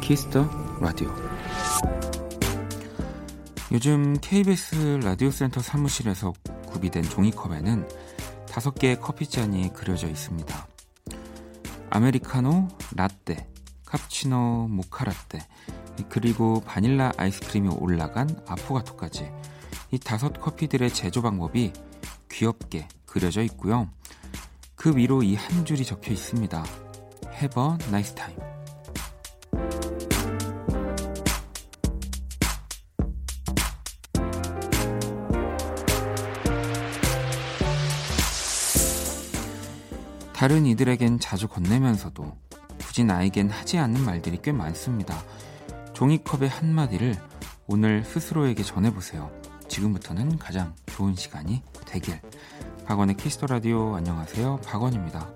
키스 더 라디오. 요즘 KBS 라디오센터 사무실에서 구비된 종이컵에는 5개의 커피잔이 그려져 있습니다. 아메리카노, 라떼, 카푸치노, 모카라떼, 그리고 바닐라 아이스크림이 올라간 아포가토까지, 이 5 커피들의 제조 방법이 귀엽게 그려져 있고요. 그 위로 이 한 줄이 적혀 있습니다. Have a nice time. 다른 이들에겐 자주 건네면서도 굳이 나에겐 하지 않는 말들이 꽤 많습니다. 종이컵의 한마디를 오늘 스스로에게 전해보세요. 지금부터는 가장 좋은 시간이 되길. 박원의 키스 더 라디오. 안녕하세요, 박원입니다.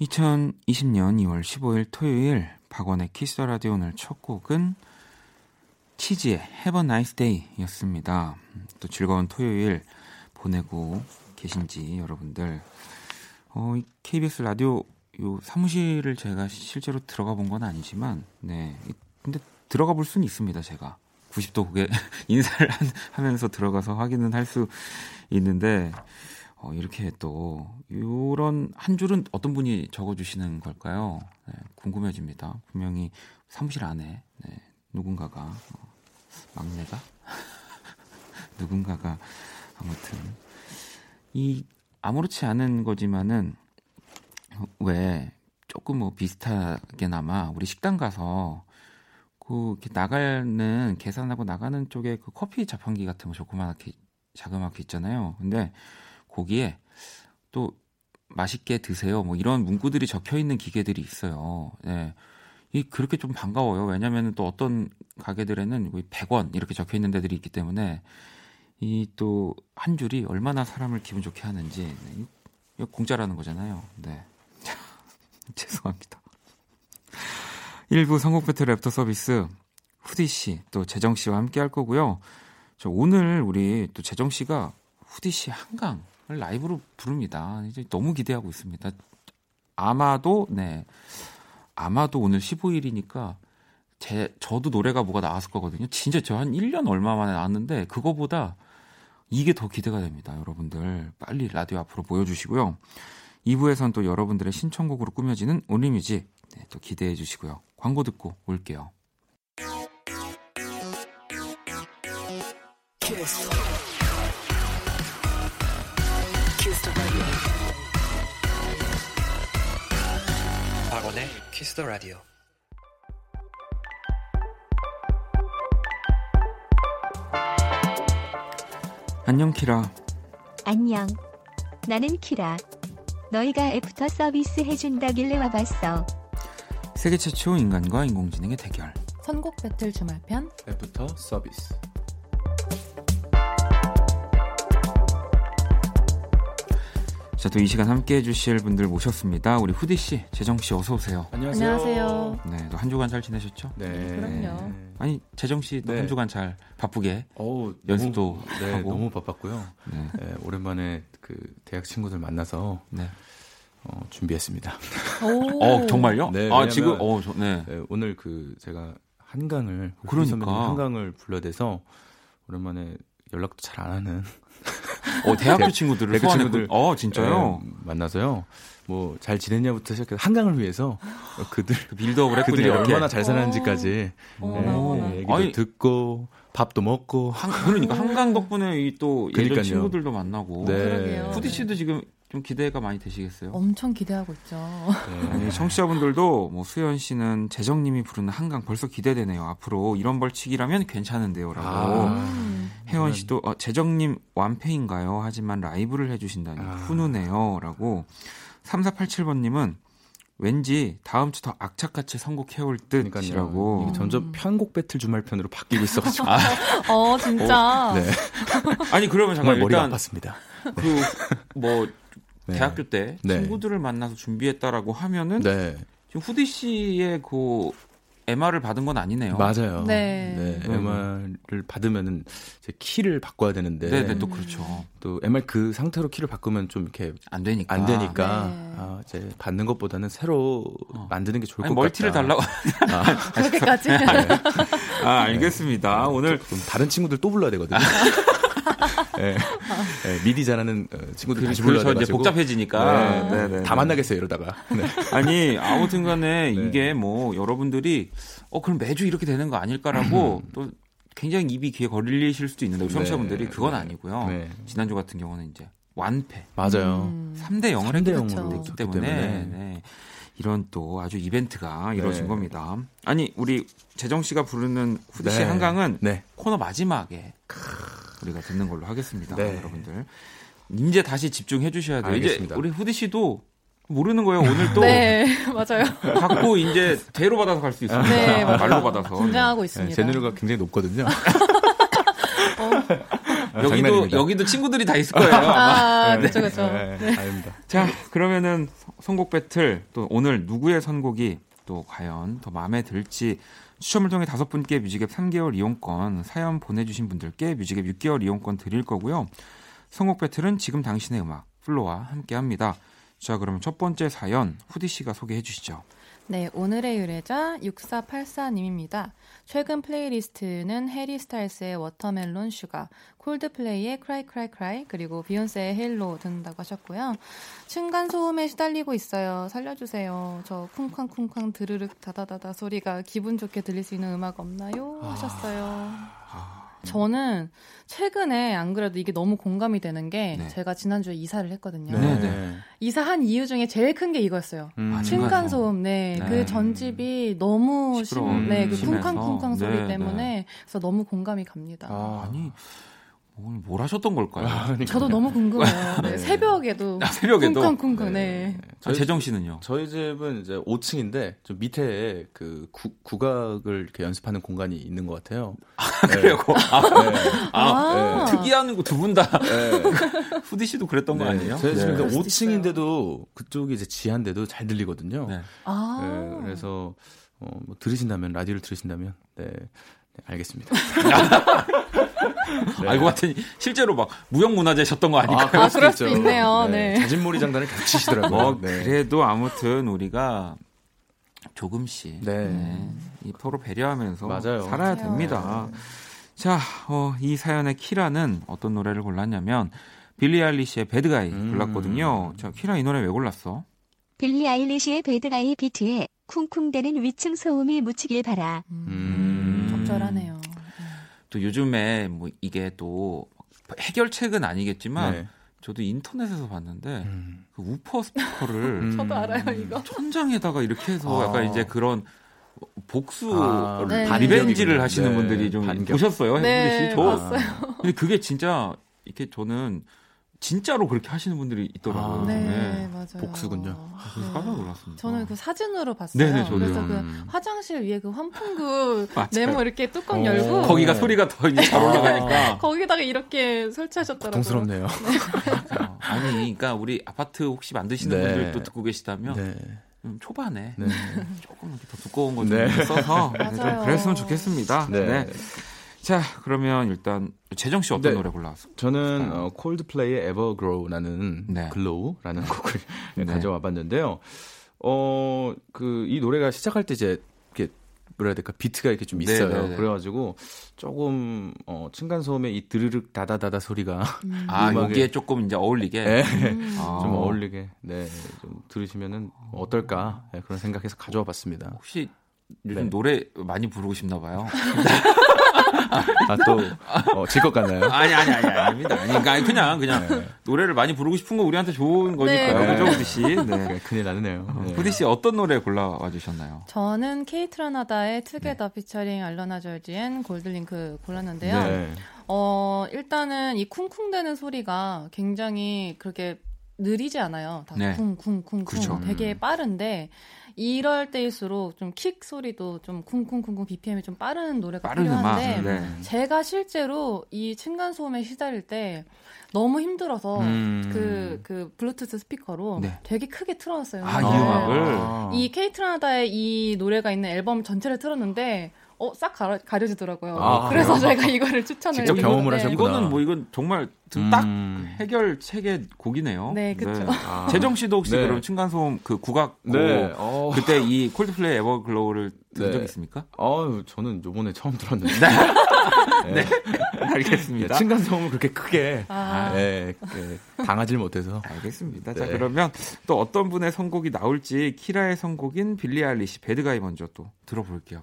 2020년 2월 15일 토요일 박원의 키스 더 라디오. 오늘 첫 곡은 치즈의 Have a nice day 였습니다. 또 즐거운 토요일 보내고 계신지 여러분들, KBS 라디오 요 사무실을 제가 실제로 들어가 본 건 아니지만, 네, 근데 들어가 볼 수는 있습니다. 제가 90도 고개 인사를 하면서 들어가서 확인은 할 수 있는데, 이렇게 또 이런 한 줄은 어떤 분이 적어주시는 걸까요? 네, 궁금해집니다. 분명히 사무실 안에, 네, 누군가가, 막내가? 누군가가, 아무튼 이 아무렇지 않은 거지만은 왜 조금 뭐 비슷하게나마 우리 식당 가서 그 이렇게 나가는, 계산하고 나가는 쪽에 그 커피 자판기 같은 거 조그맣게 자그맣게 있잖아요. 근데 거기에 또 맛있게 드세요 뭐 이런 문구들이 적혀있는 기계들이 있어요. 네. 이 그렇게 좀 반가워요. 왜냐하면 또 어떤 가게들에는 100원 이렇게 적혀있는 데들이 있기 때문에 이 또 한 줄이 얼마나 사람을 기분 좋게 하는지. 네. 이거 공짜라는 거잖아요. 네. 죄송합니다. 1부 선곡 배틀 애프터 서비스 후디씨 또 재정씨와 함께 할 거고요. 저 오늘 우리 또 재정씨가 후디씨 한강을 라이브로 부릅니다. 이제 너무 기대하고 있습니다. 아마도, 네, 아마도 오늘 15일이니까 저도 노래가 뭐가 나왔을 거거든요. 진짜 저 한 1년 얼마 만에 나왔는데 그거보다 이게 더 기대가 됩니다. 여러분들 빨리 라디오 앞으로 모여주시고요. 2부에선 또 여러분들의 신청곡으로 꾸며지는 온리뮤직, 네, 또 기대해 주시고요. 광고 듣고 올게요. 박원의 키스 더 라디오. 안녕 키라. 안녕. 나는 키라. 너희가 애프터 서비스 해준다길래 와봤어. 세계 최초 인간과 인공지능의 대결. 선곡 배틀 주말편 애프터 서비스. 자, 또 이 시간 함께해 주실 분들 모셨습니다. 우리 후디씨, 재정씨 어서오세요. 안녕하세요. 안녕하세요. 네, 또 한 주간 잘 지내셨죠? 네. 그럼요. 아니, 재정씨 또 한, 네, 주간 잘 바쁘게 연습도 너무, 네, 하고. 너무 바빴고요. 네. 네, 오랜만에 그 대학 친구들 만나서, 네, 준비했습니다. 오. 정말요? 네. 아, 지금? 네. 네, 오늘 그 제가 한강을, 그러니까 한강을 불러야 돼서 오랜만에 연락도 잘 안 하는 대학교 친구들을 소환했고, 진짜요? 네, 만나서요. 뭐 잘 지냈냐부터 시작해서 한강을 위해서 빌드업을 했군요. 그들이 얼마나 잘 사는지까지 얘기도 듣고 밥도 먹고. 그러니까 한강 덕분에 또 예전 친구들도 만나고. 네. 후디 씨도 지금 좀 기대가 많이 되시겠어요? 엄청 기대하고 있죠. 네, 청취자분들도 뭐 수현 씨는 재정님이 부르는 한강 벌써 기대되네요. 앞으로 이런 벌칙이라면 괜찮은데요라고. 혜원 씨도 재정님 완패인가요? 하지만 라이브를 해주신다니 훈훈해요라고. 3487번님은 왠지 다음 주 더 악착같이 선곡해올 듯이라고. 점점 편곡 배틀 주말 편으로 바뀌고 있어가지고. 진짜. 네. 아니 그러면 정말 머리가 아팠습니다. 그뭐 네. 대학교 때 네. 친구들을 만나서 준비했다라고 하면은 네. 지금 후디 씨의 그 MR을 받은 건 아니네요. 맞아요. 네. 네. MR을 받으면은 이제 키를 바꿔야 되는데. 네네, 또 그렇죠. 또 MR 그 상태로 키를 바꾸면 좀 이렇게 안 되니까 네. 이제 받는 것보다는 새로 만드는 게 좋을 것 같다. 멀티를 달라고. 그렇게까지? 네. 알겠습니다. 네. 오늘 좀 다른 친구들 또 불러야 되거든요. 네. 네, 미디 잘하는 친구들 다시 불러서 이제 복잡해지니까 네. 다 만나겠어요 이러다가. 네. 아니 아무튼간에 네. 이게 뭐 여러분들이 그럼 매주 이렇게 되는 거 아닐까라고 또 굉장히 입이 귀에 걸리실 수도 있는데 우리 청취자분들이 그건 아니고요. 네. 지난주 같은 경우는 이제 완패. 맞아요. 3대 0을 했기 때문에 네. 이런 또 아주 이벤트가 이루어진 겁니다. 아니 우리 재정 씨가 부르는 후디 씨 한강은 코너 마지막에. 우리가 듣는 걸로 하겠습니다. 네. 여러분들 이제 다시 집중해 주셔야 돼요. 알겠습니다. 이제 우리 후디 씨도 모르는 거예요. 오늘 또 네 맞아요. 갖고 이제 제로 받아서 갈 수 있습니다. 네, 말로 받아서 긴장하고 있습니다. 네, 제네로가 굉장히 높거든요. 여기도 친구들이 다 있을 거예요. 그렇죠. 네. 아닙니다. 자 그러면은 선곡 배틀 또 오늘 누구의 선곡이 또 과연 더 마음에 들지. 추첨을 통해 5분께 뮤직앱 3개월 이용권, 사연 보내주신 분들께 뮤직앱 6개월 이용권 드릴 거고요. 선곡 배틀은 지금 당신의 음악, 플로와 함께합니다. 자, 그러면 첫 번째 사연, 후디 씨가 소개해 주시죠. 네, 오늘의 의뢰자 6484님입니다. 최근 플레이리스트는 해리 스타일스의 워터멜론 슈가, 콜드플레이의 크라이 크라이 크라이, 그리고 비욘세의 헤일로 듣는다고 하셨고요. 층간소음에 시달리고 있어요. 살려주세요. 저 쿵쾅쿵쾅 드르륵 다다다다 소리가 기분 좋게 들릴 수 있는 음악 없나요? 하셨어요. 저는 최근에 안 그래도 이게 너무 공감이 되는 게 제가 지난주에 이사를 했거든요. 네. 이사한 이유 중에 제일 큰 게 이거였어요. 층간소음. 네. 그 전집이 너무 심해. 그 쿵쾅쿵쾅 소리 때문에. 그래서 너무 공감이 갑니다. 아니 오늘 뭘 하셨던 걸까요? 저도 너무 궁금해요. 네. 새벽에도 쿵쾅쿵쾅. 네. 재정 씨는요? 저희 집은 이제 5층인데 좀 밑에 그 국악을 이렇게 연습하는 공간이 있는 것 같아요. 그래요? 특이한 거 두 분 다. 네. 후디 씨도 그랬던 거 아니에요? 저희 집은 5층인데도 그쪽이 이제 지하인데도 잘 들리거든요. 네. 그래서 뭐 라디오를 들으신다면 네, 알겠습니다. 네. 알고 봤더니 실제로 막 무형문화재셨던 거 아닌가요? 그럴 수도 있네요. 네. 자진몰이 장단을 겹치시더라고요. 네. 그래도 아무튼 우리가 조금씩 서로 배려하면서 살아야 됩니다. 네. 자, 이 사연의 키라는 어떤 노래를 골랐냐면 빌리 아일리시의 배드가이 골랐거든요. 자, 키라 이 노래 왜 골랐어? 빌리 아일리시의 배드가이 비트에 쿵쿵대는 위층 소음이 묻히길 바라. 적절하네요. 또 요즘에 뭐 이게 또 해결책은 아니겠지만 저도 인터넷에서 봤는데 그 우퍼 스피커를 저도 알아요 이거. 천장에다가 이렇게 해서 약간 이제 그런 복수 리벤지를 하시는 분들이 좀 반격. 보셨어요? 네, 봤어요. 근데 그게 진짜 이렇게 저는 진짜로 그렇게 하시는 분들이 있더라고요. 네, 맞아요. 복수군요. 깜짝 놀랐습니다. 저는 그 사진으로 봤어요. 네네, 그래서 그 화장실 위에 그 환풍구 네모 이렇게 뚜껑 열고 거기가 소리가 더 이제 잘 올라가니까 거기다가 이렇게 설치하셨더라고요. 고통스럽네요. 아니, 그러니까 우리 아파트 혹시 만드시는 분들도 듣고 계시다면 초반에 조금 이렇게 더 두꺼운 걸 좀 써서 그랬으면 좋겠습니다. 네. 자, 그러면 일단 재정 씨 어떤 노래 골라왔어요? 저는 콜드플레이의 Everglow라는 글로우라는 곡을 가져와 봤는데요. 그 이 노래가 시작할 때 이제 이렇게 뭐라 해야 될까? 비트가 이렇게 좀 있어요. 그래 가지고 조금 층간 소음의 이 드르륵 다다다다 소리가 여기에 조금 이제 어울리게 좀 어울리게 좀 들으시면은 어떨까? 그런 생각해서 가져와 봤습니다. 혹시 요즘 노래 많이 부르고 싶나 봐요. 아, 또 질 것 같나요? 아니, 아닙니다. 그러니까 그냥 네. 노래를 많이 부르고 싶은 거 우리한테 좋은 거니까요. 네. 그죠, 부디 씨? 네, 큰일 나네요. 네. 부디 씨 어떤 노래 골라와 주셨나요? 저는 케이트라나다의 투게더 피처링 알러나 절지엔 골드링크 골랐는데요. 네. 일단은 이 쿵쿵대는 소리가 굉장히 그렇게 느리지 않아요. 다 쿵쿵쿵쿵. 그렇죠. 되게 빠른데 이럴 때일수록 좀 킥 소리도 좀 쿵쿵쿵쿵 BPM이 좀 빠른 노래가 필요한데 네. 제가 실제로 이 층간소음에 시달릴 때 너무 힘들어서 그 블루투스 스피커로 네. 되게 크게 틀어놨어요. 아, 이 음악을? 아. 이 케이트라나다의 이 노래가 있는 앨범 전체를 틀었는데 싹 가려지더라고요. 아, 그래서 그래요? 저희가 이거를 추천을 직접 경험을 하셨구나. 이거는 이건 정말 딱 해결책의 곡이네요. 네, 그렇죠. 네. 아. 재정 씨도 혹시 네. 그럼 층간소음 그 국악고 네. 그때 이 콜드플레이 에버글로우를 들은 적 네. 있습니까? 저는 요번에 처음 들었는데. 네. 네. 알겠습니다. 층간소음을 그렇게 크게 네, 당하질 못해서. 알겠습니다. 네. 자, 그러면 또 어떤 분의 선곡이 나올지 키라의 선곡인 빌리 아일리시 배드가이 먼저 또 들어볼게요.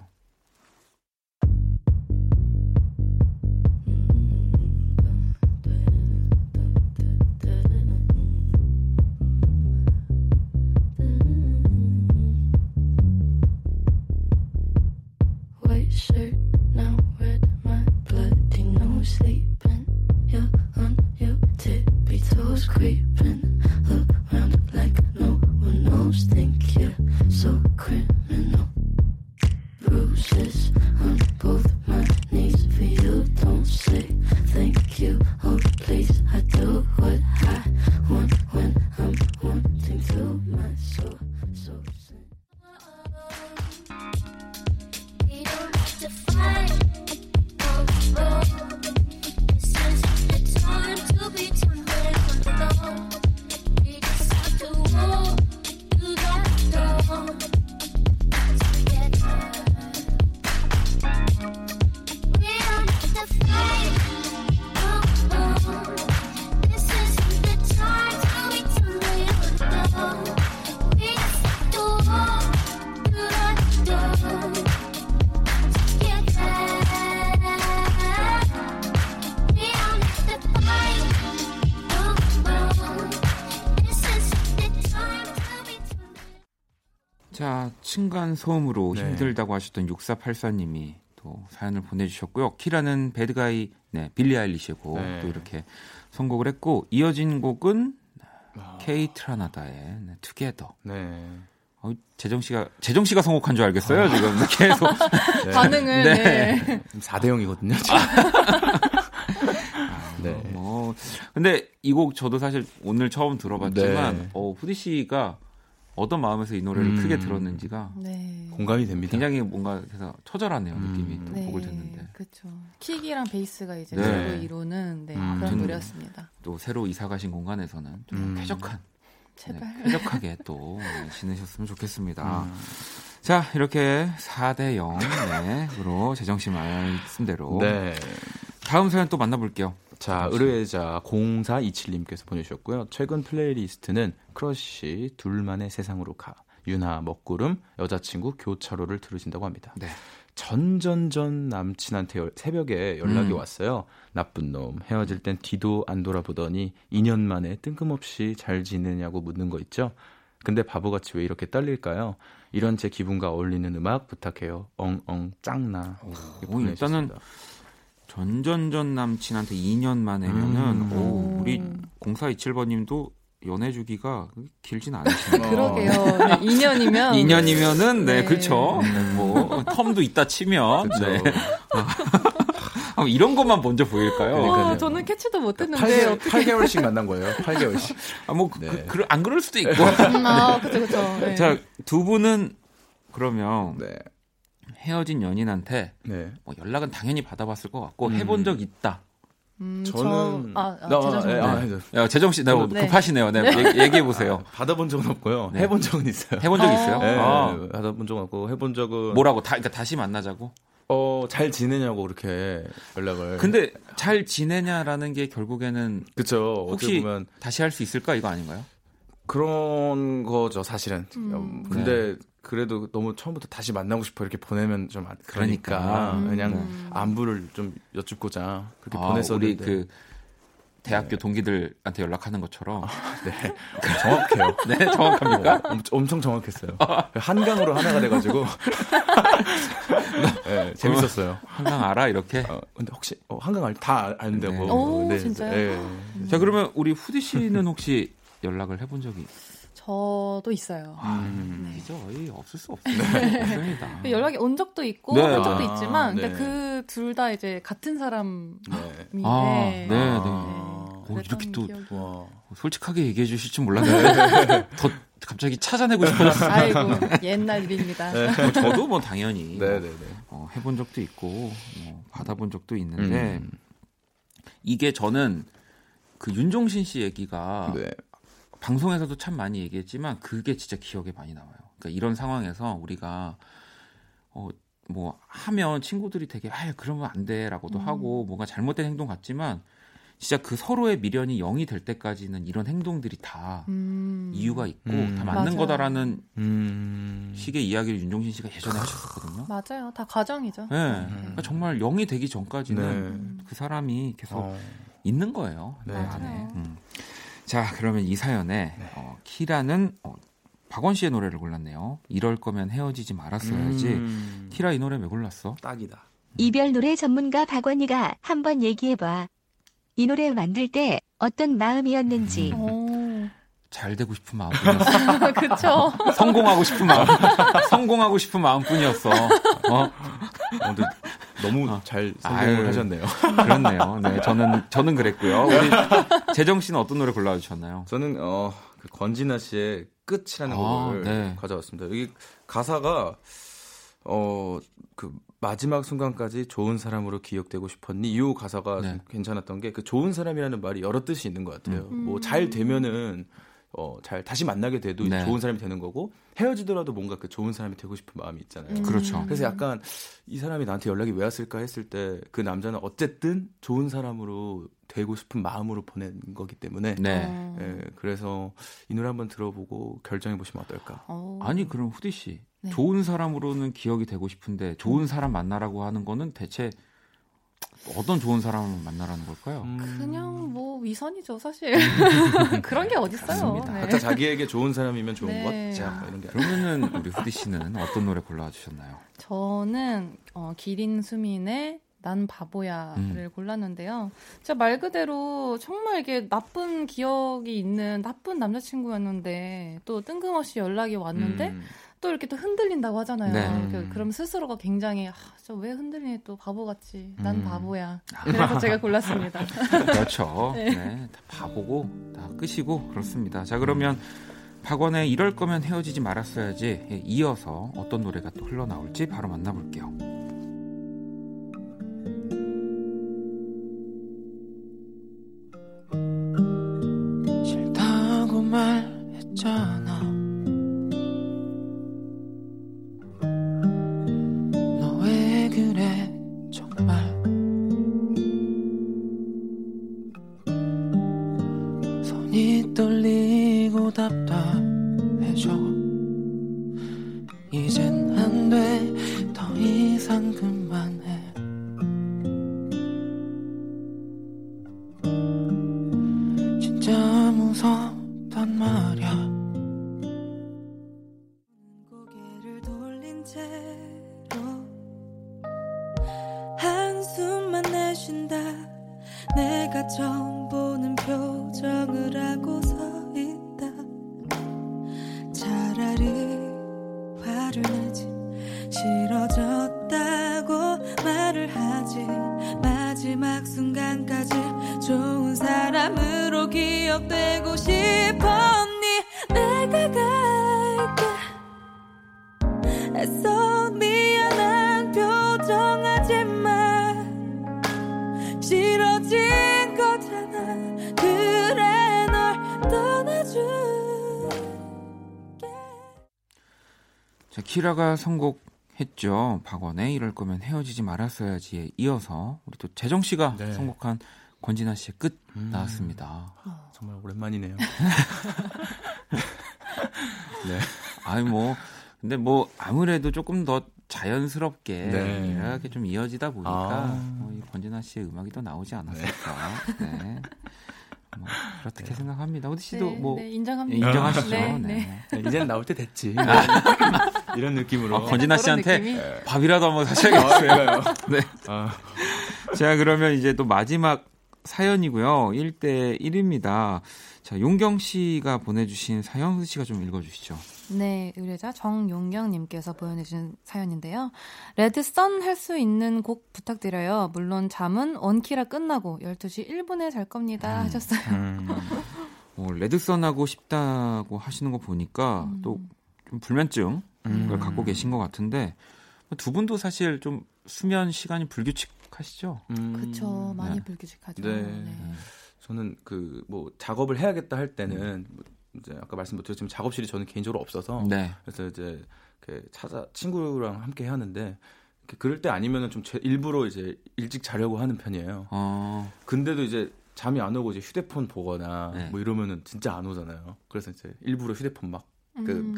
Shirt now red, my bloody nose sleeping. You're on your tippy toes, creeping around like no one knows. Think you're so criminal. Bruises on both my knees for you. Don't say thank you. Oh please, I do what I want when I'm wanting to. My soul, so. 자, 층간소음으로 네. 힘들다고 하셨던 6484님이 또 사연을 보내주셨고요. 키라는 배드가이, 네, 빌리 아일리시의 곡 네. 또 이렇게 선곡을 했고 이어진 곡은 케이트라나다의 투게더. 네. 재정 씨가 선곡한 줄 알겠어요. 지금 계속 네. 반응을. 네. 네. 4대0이거든요. 네. 근데 이 곡 저도 사실 오늘 처음 들어봤지만 네. 후디 씨가 어떤 마음에서 이 노래를 크게 들었는지가 네. 공감이 됩니다. 굉장히 뭔가 그래서 처절하네요. 느낌이 또 네. 곡을 듣는데. 그렇죠. 킥이랑 베이스가 이제 서로 네. 이루는 그런 노래였습니다. 또 새로 이사 가신 공간에서는 좀 쾌적한 제발. 네, 쾌적하게 또 지내셨으면 좋겠습니다. 자, 이렇게 4대0으로 재정 씨 말씀대로 네. 다음 사연 또 만나볼게요. 자, 의뢰자 0427님께서 보내주셨고요. 최근 플레이리스트는 크러쉬 둘만의 세상으로 가, 유나, 먹구름, 여자친구, 교차로를 들으신다고 합니다. 네. 전전전 남친한테 새벽에 연락이 왔어요. 나쁜 놈, 헤어질 땐 뒤도 안 돌아보더니 2년 만에 뜬금없이 잘 지내냐고 묻는 거 있죠. 근데 바보같이 왜 이렇게 떨릴까요? 이런 제 기분과 어울리는 음악 부탁해요. 엉엉 짱나. 일단은 전전전 남친한테 2년 만에면은 우리 0427번님도 연애 주기가 길진 않으시네요. 그러게요. 네, 2년이면 2년이면은 네, 네. 그렇죠. 네, 뭐 텀도 있다 치면 네. 이런 것만 먼저 보일까요? 그러니까요. 저는 캐치도 못했는데 8개월씩 만난 거예요. 8개월씩. 안 그럴 수도 있고. 그렇죠. 네. 자, 두 분은 그러면. 네. 헤어진 연인한테 네. 연락은 당연히 받아봤을 것 같고 해본 적 있다. 저는 재정 씨, 나 급하시네요. 네. 네. 얘기해 보세요. 받아본 적은 없고요. 네. 해본 적은 있어요. 해본 적 있어요? 네. 받아본 적은 없고 해본 적은 뭐라고 그러니까 다시 만나자고. 잘 지내냐고 그렇게 연락을. 근데 잘 지내냐라는 게 결국에는 그렇죠. 어떻게 보면 다시 할 수 있을까 이거 아닌가요? 그런 거죠, 사실은. 근데 네. 그래도 너무 처음부터 다시 만나고 싶어 이렇게 보내면 좀 그러니까 그냥 안부를 좀 여쭙고자 그렇게 보냈었는데. 우리 그 대학교 네. 동기들한테 연락하는 것처럼. 네, 정확해요. 네, 정확합니까? 엄청 정확했어요. 한강으로 하나가 돼가지고 네, 재밌었어요. 한강 알아 이렇게. 근데 혹시 한강 다 아는데 네. 뭐. 오, 네. 진짜요? 네. 자, 그러면 우리 후디 씨는 혹시 연락을 해본 적이? 저도 있어요. 네. 진짜 거의 없을 수 없어요. 네. 연락이 온 적도 있고 네. 한 적도 있지만, 근데 그 둘 다 이제 같은 사람인데. 네. 이렇게 또 와. 솔직하게 얘기해 주실 줄 몰랐는데 더 갑자기 찾아내고 싶어서. 아이고 옛날 일입니다. 네. 저도 뭐 당연히 해본 적도 있고 받아본 적도 있는데 이게 저는 그 윤종신 씨 얘기가. 네. 방송에서도 참 많이 얘기했지만 그게 진짜 기억에 많이 남아요. 그러니까 이런 상황에서 우리가 뭐 하면 친구들이 되게 그러면 안 돼라고도 하고 뭔가 잘못된 행동 같지만 진짜 그 서로의 미련이 0이 될 때까지는 이런 행동들이 다 이유가 있고 다 맞는 맞아요. 거다라는 식의 이야기를 윤종신 씨가 예전에 하셨었거든요. 맞아요. 다 과정이죠. 네. 그러니까 정말 0이 되기 전까지는 그 사람이 계속 있는 거예요. 네. 안에. 자, 그러면 이 사연에 키라는 박원 씨의 노래를 골랐네요. 이럴 거면 헤어지지 말았어야지. 키라 이 노래 왜 골랐어? 딱이다. 이별 노래 전문가 박원이가 한번 얘기해봐. 이 노래 만들 때 어떤 마음이었는지. 잘 되고 싶은 마음뿐이었어. 그렇죠. 성공하고 싶은 마음. 성공하고 싶은 마음뿐이었어. 근데 너무 잘 성공을 하셨네요. 그렇네요. 네, 저는 그랬고요. 우리 재정 씨는 어떤 노래 골라주셨나요? 저는 그 권진아 씨의 끝이라는 곡을 가져왔습니다. 여기 가사가 그 마지막 순간까지 좋은 사람으로 기억되고 싶었니? 이 가사가 좀 괜찮았던 게 그 좋은 사람이라는 말이 여러 뜻이 있는 것 같아요. 뭐 잘 되면은 잘 다시 만나게 돼도 좋은 사람이 되는 거고 헤어지더라도 뭔가 그 좋은 사람이 되고 싶은 마음이 있잖아요. 그렇죠. 그래서 약간 이 사람이 나한테 연락이 왜 왔을까 했을 때 그 남자는 어쨌든 좋은 사람으로 되고 싶은 마음으로 보낸 거기 때문에 네, 그래서 이 노래 한번 들어보고 결정해 보시면 어떨까. 아니 그럼 후디 씨 좋은 사람으로는 기억이 되고 싶은데 좋은 사람 만나라고 하는 거는 대체 어떤 좋은 사람을 만나라는 걸까요? 그냥 뭐 위선이죠 사실. 그런 게 어딨어요. 각자 자기에게 좋은 사람이면 좋은 것. 자, 이런 게. 그러면은 우리 후디 씨는 어떤 노래 골라주셨나요? 저는 기린 수민의 난 바보야를 골랐는데요. 진짜 말 그대로 정말 이게 나쁜 기억이 있는 나쁜 남자친구였는데 또 뜬금없이 연락이 왔는데 또 이렇게 또 흔들린다고 하잖아요. 네. 그럼 스스로가 굉장히 저 왜 흔들리니 또 바보같이 난 바보야. 그래서 제가 골랐습니다. 그렇죠. 네, 다 바보고 다 끝이고 그렇습니다. 자 그러면 박원의 이럴 거면 헤어지지 말았어야지 이어서 어떤 노래가 또 흘러나올지 바로 만나볼게요. 자, 키라가 선곡했죠. 박원의 이럴 거면 헤어지지 말았어야지에 이어서 우리 또 재정 씨가 선곡한 권진아 씨의 끝 나왔습니다. 정말 오랜만이네요. 네. 아니 뭐 근데 뭐 아무래도 조금 더 자연스럽게 네. 이렇게 좀 이어지다 보니까 뭐 이 권진아 씨의 음악이 더 나오지 않았을까. 네. 네. 뭐 그렇게 네. 생각합니다. 호디 씨도 네, 뭐 네, 인정합니다. 인정하시죠. 네, 네. 네. 이젠 나올 때 됐지. 네. 이런 느낌으로. 아, 권진아 씨한테 느낌이? 밥이라도 한번 사셔야겠어요. 네. 자, 그러면 이제 또 마지막 사연이고요. 1대 1입니다. 자, 용경 씨가 보내주신 사연, 호디 씨가 좀 읽어주시죠. 네, 의뢰자 정용경님께서 보내주신 사연인데요. 레드썬 할 수 있는 곡 부탁드려요. 물론 잠은 원키라 끝나고 12시 1분에 잘 겁니다. 하셨어요. 레드썬 하고 싶다고 하시는 거 보니까 또 좀 불면증을 갖고 계신 것 같은데 두 분도 사실 좀 수면 시간이 불규칙하시죠? 그렇죠. 많이 네. 불규칙하죠. 네. 네. 저는 그 뭐 작업을 해야겠다 할 때는 이제 아까 말씀드렸지만 작업실이 저는 개인적으로 없어서 네. 그래서 이제 찾아 친구랑 함께 하는데 그럴 때 아니면은 좀 일부러 이제 일찍 자려고 하는 편이에요. 근데도 이제 잠이 안 오고 이제 휴대폰 보거나 네. 뭐 이러면은 진짜 안 오잖아요. 그래서 이제 일부러 휴대폰 막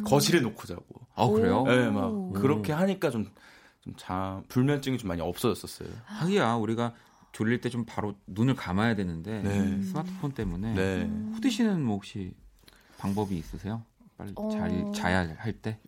거실에 놓고 자고. 아 그래요? 네, 막 그렇게 하니까 좀 불면증이 좀 많이 없어졌었어요. 하기야 우리가 졸릴 때 좀 바로 눈을 감아야 되는데 네. 스마트폰 때문에. 네. 후디 씨는 뭐 혹시 방법이 있으세요? 빨리 자야 할 때?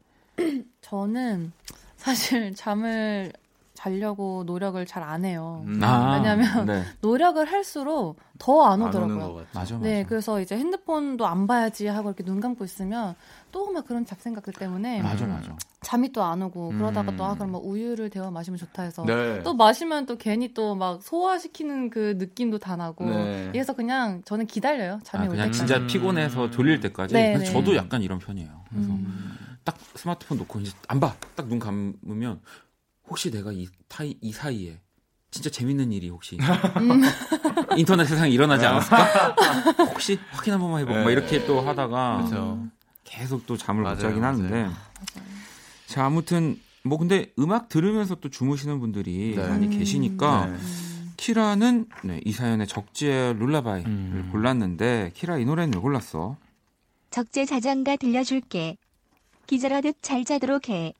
저는 사실 잠을 자려고 노력을 잘 안 해요. 왜냐하면 네. 노력을 할수록 더 안 오더라고요. 맞아, 맞아. 네, 그래서 이제 핸드폰도 안 봐야지 하고 이렇게 눈 감고 있으면 또 막 그런 잡생각들 때문에 맞아, 맞아. 잠이 또 안 오고 그러다가 또 그럼 막 우유를 데워 마시면 좋다 해서 네. 또 마시면 또 괜히 또 막 소화시키는 그 느낌도 다 나고 네. 그래서 그냥 저는 기다려요. 잠이 올 때까지. 진짜 피곤해서 졸릴 때까지. 네, 근데 네. 저도 약간 이런 편이에요. 그래서 딱 스마트폰 놓고 이제 안 봐. 딱 눈 감으면 혹시 내가 이 사이에 진짜 재밌는 일이 혹시 인터넷 세상에 일어나지 않았을까? 혹시 확인 한 번만 해보고 네. 막 이렇게 또 하다가 그렇죠. 계속 또 잠을 못 자긴 하는데 자 아무튼 뭐 근데 음악 들으면서 또 주무시는 분들이 네. 많이 계시니까 네. 키라는 네, 이사연의 적재 룰라바이를 골랐는데 키라 이 노래는 왜 골랐어? 적재 자장가 들려줄게. 기절하듯 잘 자도록 해.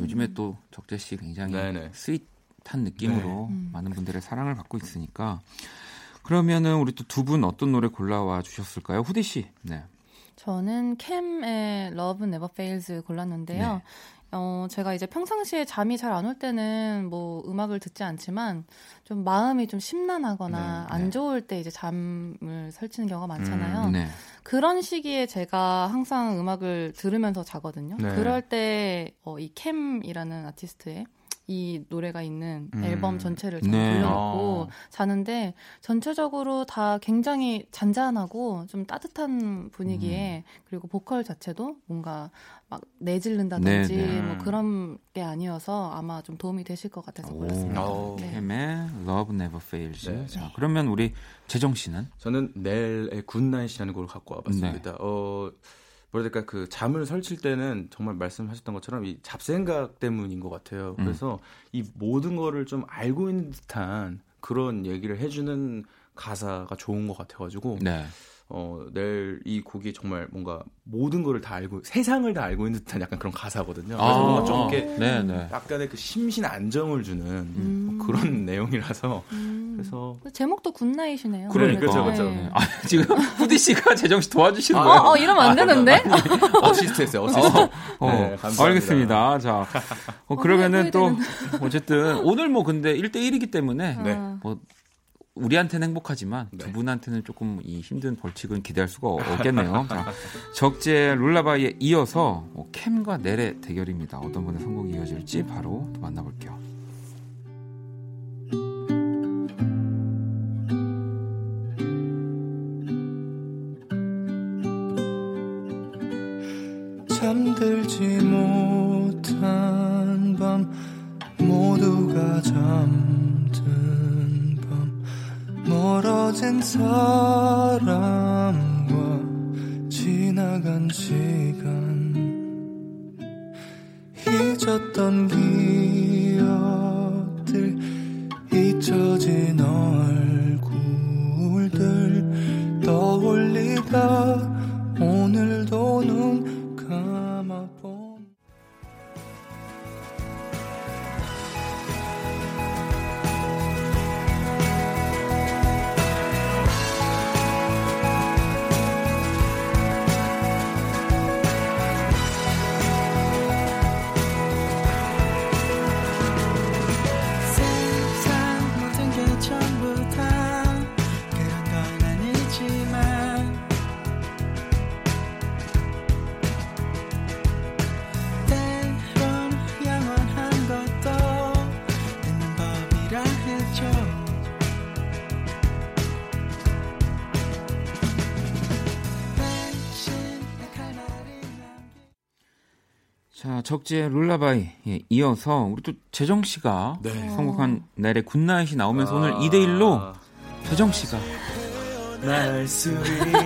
요즘에 또 적재 씨 굉장히 네네. 스윗한 느낌으로 네. 많은 분들의 사랑을 받고 있으니까 그러면은 우리 또 두 분 어떤 노래 골라와 주셨을까요? 후디 씨. 네. 저는 캠의 Love Never Fails 골랐는데요. 네. 제가 이제 평상시에 잠이 잘 안 올 때는 뭐 음악을 듣지 않지만 좀 마음이 좀 심란하거나 네, 네. 안 좋을 때 이제 잠을 설치는 경우가 많잖아요. 네. 그런 시기에 제가 항상 음악을 들으면서 자거든요. 네. 그럴 때 이 캠이라는 아티스트의 이 노래가 있는 앨범 전체를 좀 돌려놓고 네. 자는데 전체적으로 다 굉장히 잔잔하고 좀 따뜻한 분위기에 그리고 보컬 자체도 뭔가 막 내질른다든지 네, 네. 뭐 그런 게 아니어서 아마 좀 도움이 되실 것 같아서 골랐습니다. 캠의 Love Never Fails. 네. 자, 그러면 우리 재정 씨는? 저는 넬의 굿나잇이라는 곡을 갖고 와봤습니다. 네. 뭐랄까 그 잠을 설칠 때는 정말 말씀하셨던 것처럼 이 잡생각 때문인 것 같아요. 그래서 이 모든 거를 좀 알고 있는 듯한 그런 얘기를 해주는 가사가 좋은 것 같아가지고 네. 내일 이 곡이 정말 뭔가 모든 거를 다 알고 세상을 다 알고 있는 듯한 약간 그런 가사거든요. 그래서 뭔가 좀 이렇게 네네. 약간의 그 심신 안정을 주는 뭐 그런 내용이라서 그래서 제목도 굿나잇이네요. 그러니까 그렇죠. 네. 아, 지금 후디 씨가 재정 씨 도와주시는 거예요. 이러면 안 되는데. 어시스트했어요. 네, 감사합니다. 알겠습니다. 자, 그러면은 또 어쨌든 오늘 뭐 근데 1대1이기 때문에 네. 뭐. 우리한테는 행복하지만 네. 두 분한테는 조금 이 힘든 벌칙은 기대할 수가 없겠네요. 자, 적재 룰라바이에 이어서 캠과 넬의 대결입니다. 어떤 분의 선곡이 이어질지 바로 또 만나볼게요. 잠들지 못한 밤 모두가 잠든 멀어진 사람과 지나간 시간 잊었던 기억들 잊혀진 얼굴 몰라 오늘도 눈 감아본 세상 모든 게 전부 다 그런 건 아니지만 때론 영원한 것도 있는 법이라 했죠. 당신의 칼날이 남긴 자, 적지의 룰라바이에 이어서 우리 또 재정 씨가 네. 선곡한 넬의 굿나잇이 나오면서 오늘 2대1로 재정 씨가 날 수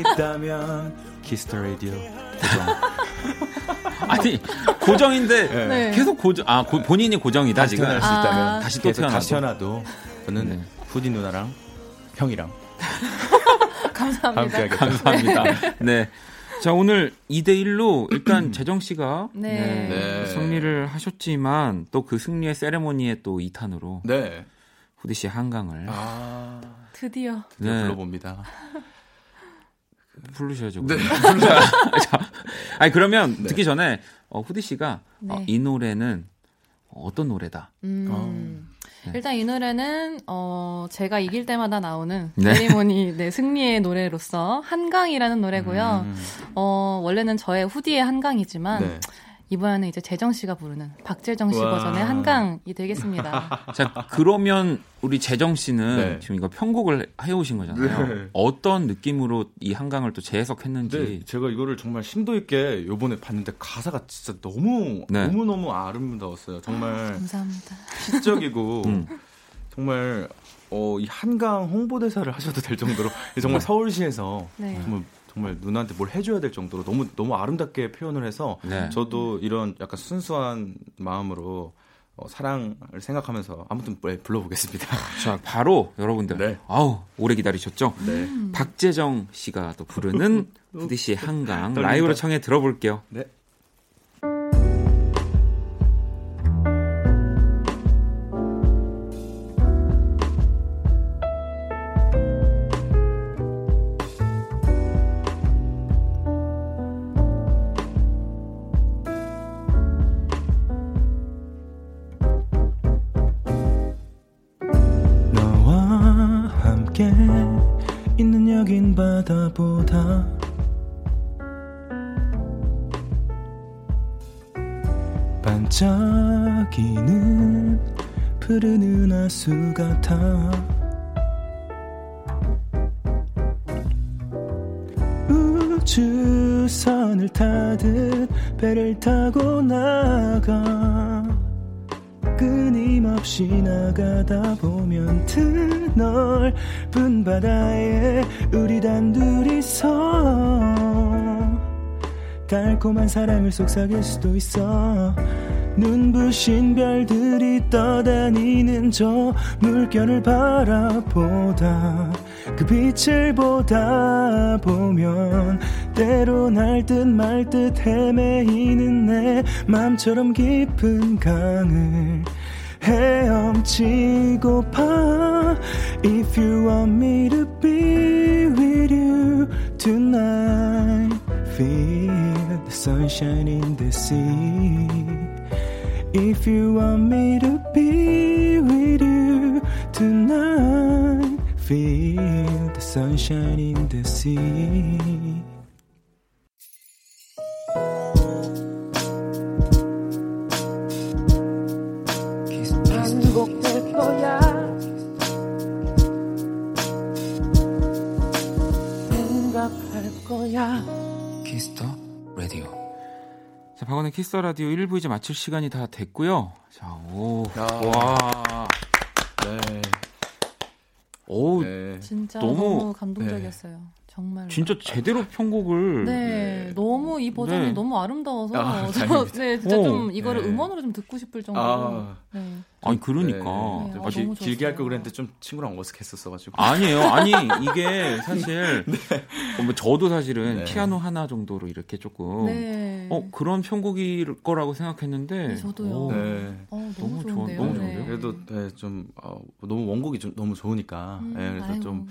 있다면 키스터 라디오 아니 고정인데 네. 계속 고정 본인이 고정이다 다시 지금 태어날 수 있다면 다시 또 계속 태어나고 다시 태어나도 저는 네. 후디 누나랑 형이랑 감사합니다. 함께 감사합니다. 네. 자, 오늘 2대1로 일단 재정씨가 네. 네. 승리를 하셨지만 또 그 승리의 세레모니에 또 2탄으로 네 후디씨 한강을 아 드디어 네. 불러봅니다. 부르셔야죠. 네. 자, 아니, 그러면 듣기 전에 후디씨가 네. 이 노래는 어떤 노래다? 네. 일단 이 노래는 제가 이길 때마다 나오는 네. 세리머니 네, 승리의 노래로서 한강이라는 노래고요. 원래는 저의 후디의 한강이지만 네. 이번에는 이제 재정 씨가 부르는 박재정 씨 와. 버전의 한강이 되겠습니다. 자, 그러면 우리 재정 씨는 네. 지금 이거 편곡을 해오신 거잖아요. 네. 어떤 느낌으로 이 한강을 또 재해석했는지. 네, 제가 이거를 정말 심도 있게 이번에 봤는데 가사가 진짜 너무 네. 너무 너무 아름다웠어요. 정말 감사합니다. 시적이고 정말 이 한강 홍보대사를 하셔도 될 정도로 정말 서울시에서. 네. 정말 정말 누나한테 뭘 해줘야 될 정도로 너무 아름답게 표현을 해서 네. 저도 이런 약간 순수한 마음으로 사랑을 생각하면서 아무튼 불러보겠습니다. 자, 바로 여러분들 네. 아우 오래 기다리셨죠? 네. 박재정 씨가 또 부르는 후디 씨의 한강 라이브로 청해 들어볼게요. 네. 있는 여긴 바다보다 반짝이는 푸르른 하수 같아 우주선을 타듯 배를 타고 나가 끊임없이 나가다 보면 드넓은 바다에 우리 단둘이서 달콤한 사랑을 속삭일 수도 있어 눈부신 별들이 떠다니는 저 물결을 바라보다 그 빛을 보다 보면 때로 날 듯 말 듯 헤매이는 내 맘처럼 깊은 강을 헤엄치고파 If you want me to be with you tonight Feel the sunshine in the sea If you want me to be with you tonight, feel the sunshine in the sea. 행복될 거야. 생각할 거야. Kiss the radio. 자, 박원의 키스 라디오 1부 이제 마칠 시간이 다 됐고요. 자, 오. 와. 네. 오. 네. 진짜 너무 감동적이었어요. 네. 정말 진짜 제대로 편곡을 네, 너무 이 버전이 너무 아름다워서 네, 진짜 좀 이거를 음원으로 좀 듣고 싶을 정도로 네. 아니 그러니까 길게 할 걸 그랬는데 좀 친구랑 어색했었어가지고 아니에요. 아니 이게 사실 뭐 저도 사실은 피아노 하나 정도로 이렇게 조금 그런 편곡일 거라고 생각했는데 저도요. 너무 좋은데요. 너무 좋은데요. 그래도 좀 너무 원곡이 좀 너무 좋으니까 그래서 아이고. 좀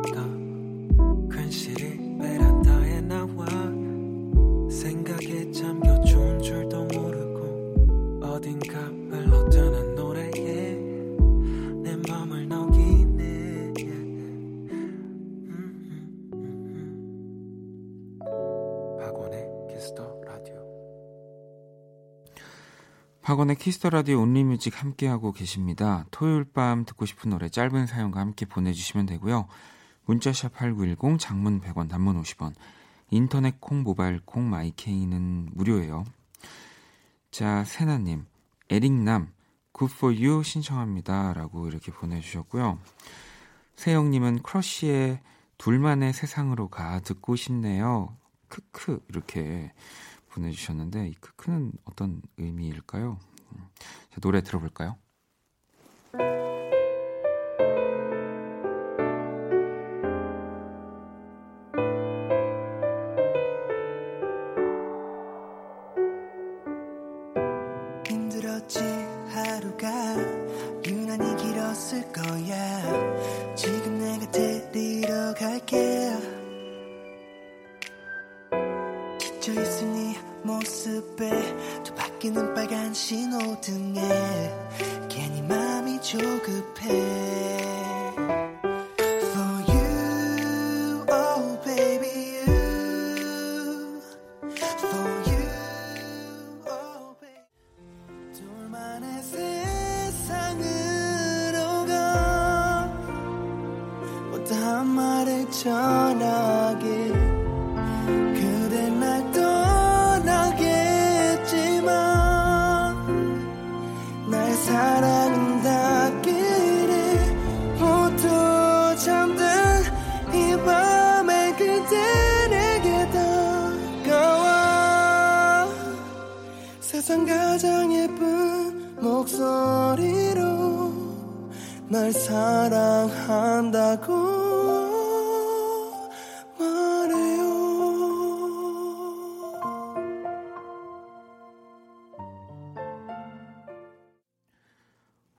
괜시리 베란다에 나와 생각에 잠겨 좋은 줄도 모르고 어딘가 흘러드는 노래에 내 맘을 녹이네. 박원의 키스더 박원의 키스더라디오 온리뮤직 함께하고 계십니다. 토요일 밤 듣고 싶은 노래 짧은 사연과 함께 보내주시면 되고요. 문자샵 8910, 장문 100원, 단문 50원, 인터넷 콩, 모바일 콩, 마이케이는 무료예요. 자, 세나님, 에릭남, good for you 신청합니다. 라고 이렇게 보내주셨고요. 세영님은 크러쉬의 둘만의 세상으로 가 듣고 싶네요. 크크 이렇게 보내주셨는데 이 크크는 어떤 의미일까요? 자, 노래 들어볼까요?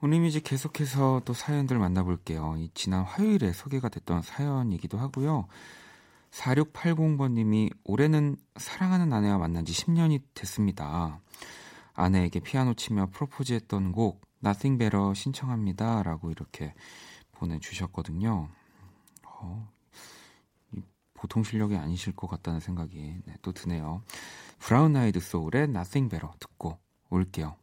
오늘뮤직 계속해서 또 사연들 만나볼게요. 지난 화요일에 소개가 됐던 사연이기도 하고요. 4680번님이 올해는 사랑하는 아내와 만난 지 10년이 됐습니다. 아내에게 피아노 치며 프로포즈했던 곡 Nothing Better 신청합니다. 라고 이렇게 보내주셨거든요. 보통 실력이 아니실 것 같다는 생각이 또 드네요. 브라운 아이드 소울의 Nothing Better 듣고 올게요.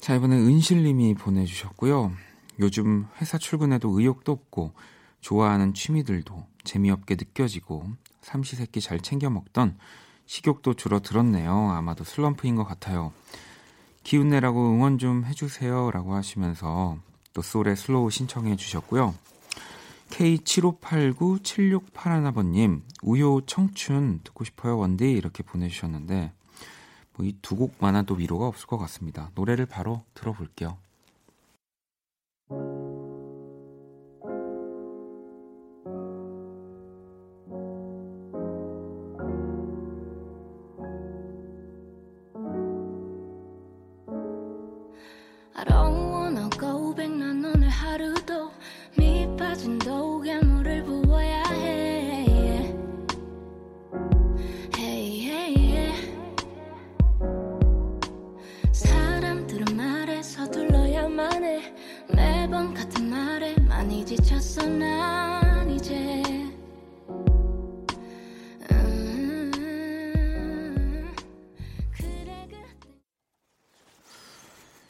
자, 이번엔 은실님이 보내주셨고요. 요즘 회사 출근해도 의욕도 없고 좋아하는 취미들도 재미없게 느껴지고 삼시세끼 잘 챙겨 먹던 식욕도 줄어들었네요. 아마도 슬럼프인 것 같아요. 기운내라고 응원 좀 해주세요. 라고 하시면서 또 소울의 슬로우 신청해 주셨고요. K75897681번님 우효 청춘 듣고 싶어요 원디 이렇게 보내주셨는데 뭐 이 두 곡만한 또 위로가 없을 것 같습니다. 노래를 바로 들어볼게요. I don't wanna go back 난 오늘 하루도 밑 빠진 독에 물을 부어야 해 hey, hey, yeah. 사람들은 말에 서둘러야만 해 매번 같은 말에 많이 지쳤어 난 이제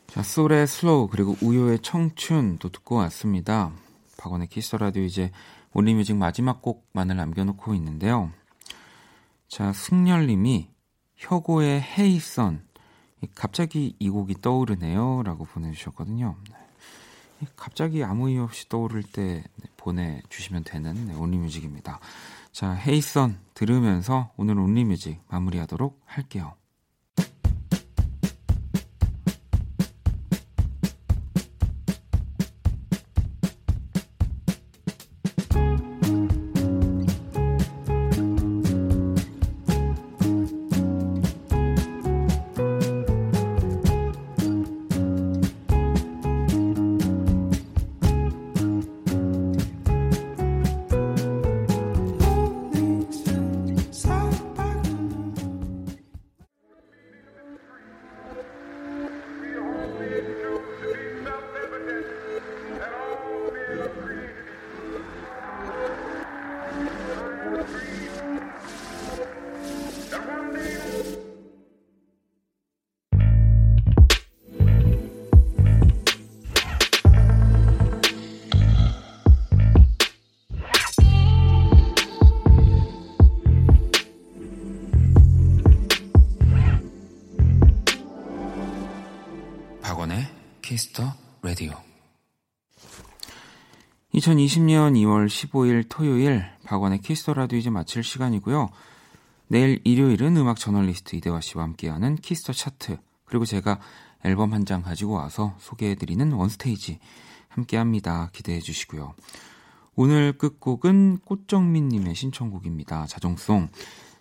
자, 소울의 슬로우 그리고 우효의 청춘 또 듣고 왔습니다. 박원의 키스라디오 이제 올리뮤직 마지막 곡만을 남겨놓고 있는데요. 자, 승렬님이 혁오의 헤이선 갑자기 이 곡이 떠오르네요 라고 보내주셨거든요. 갑자기 아무 이유 없이 떠오를 때 보내주시면 되는 올리뮤직입니다. 자, 헤이선 들으면서 오늘 올리뮤직 마무리하도록 할게요. 키스터 라디오. 2020년 2월 15일 토요일 박원의 키스터 라디오 이제 마칠 시간이고요. 내일 일요일은 음악 저널리스트 이대화 씨와 함께하는 키스터 차트, 그리고 제가 앨범 한 장 가지고 와서 소개해드리는 원스테이지 함께합니다. 기대해 주시고요. 오늘 끝곡은 꽃정민님의 신청곡입니다. 자정송.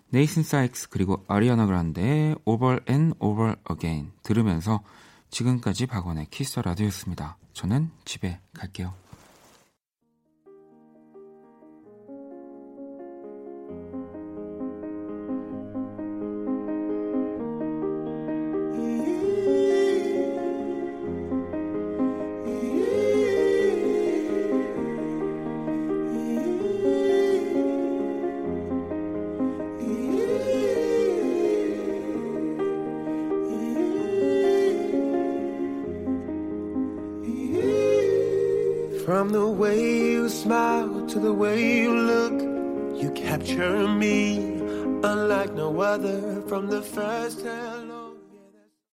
네이슨 사이크스 그리고 아리아나 그란데의 Over and Over Again 들으면서 지금까지 박원의 키스 라디오였습니다. 저는 집에 갈게요. From the way you smile to the way you look, you capture me unlike no other. From the first hello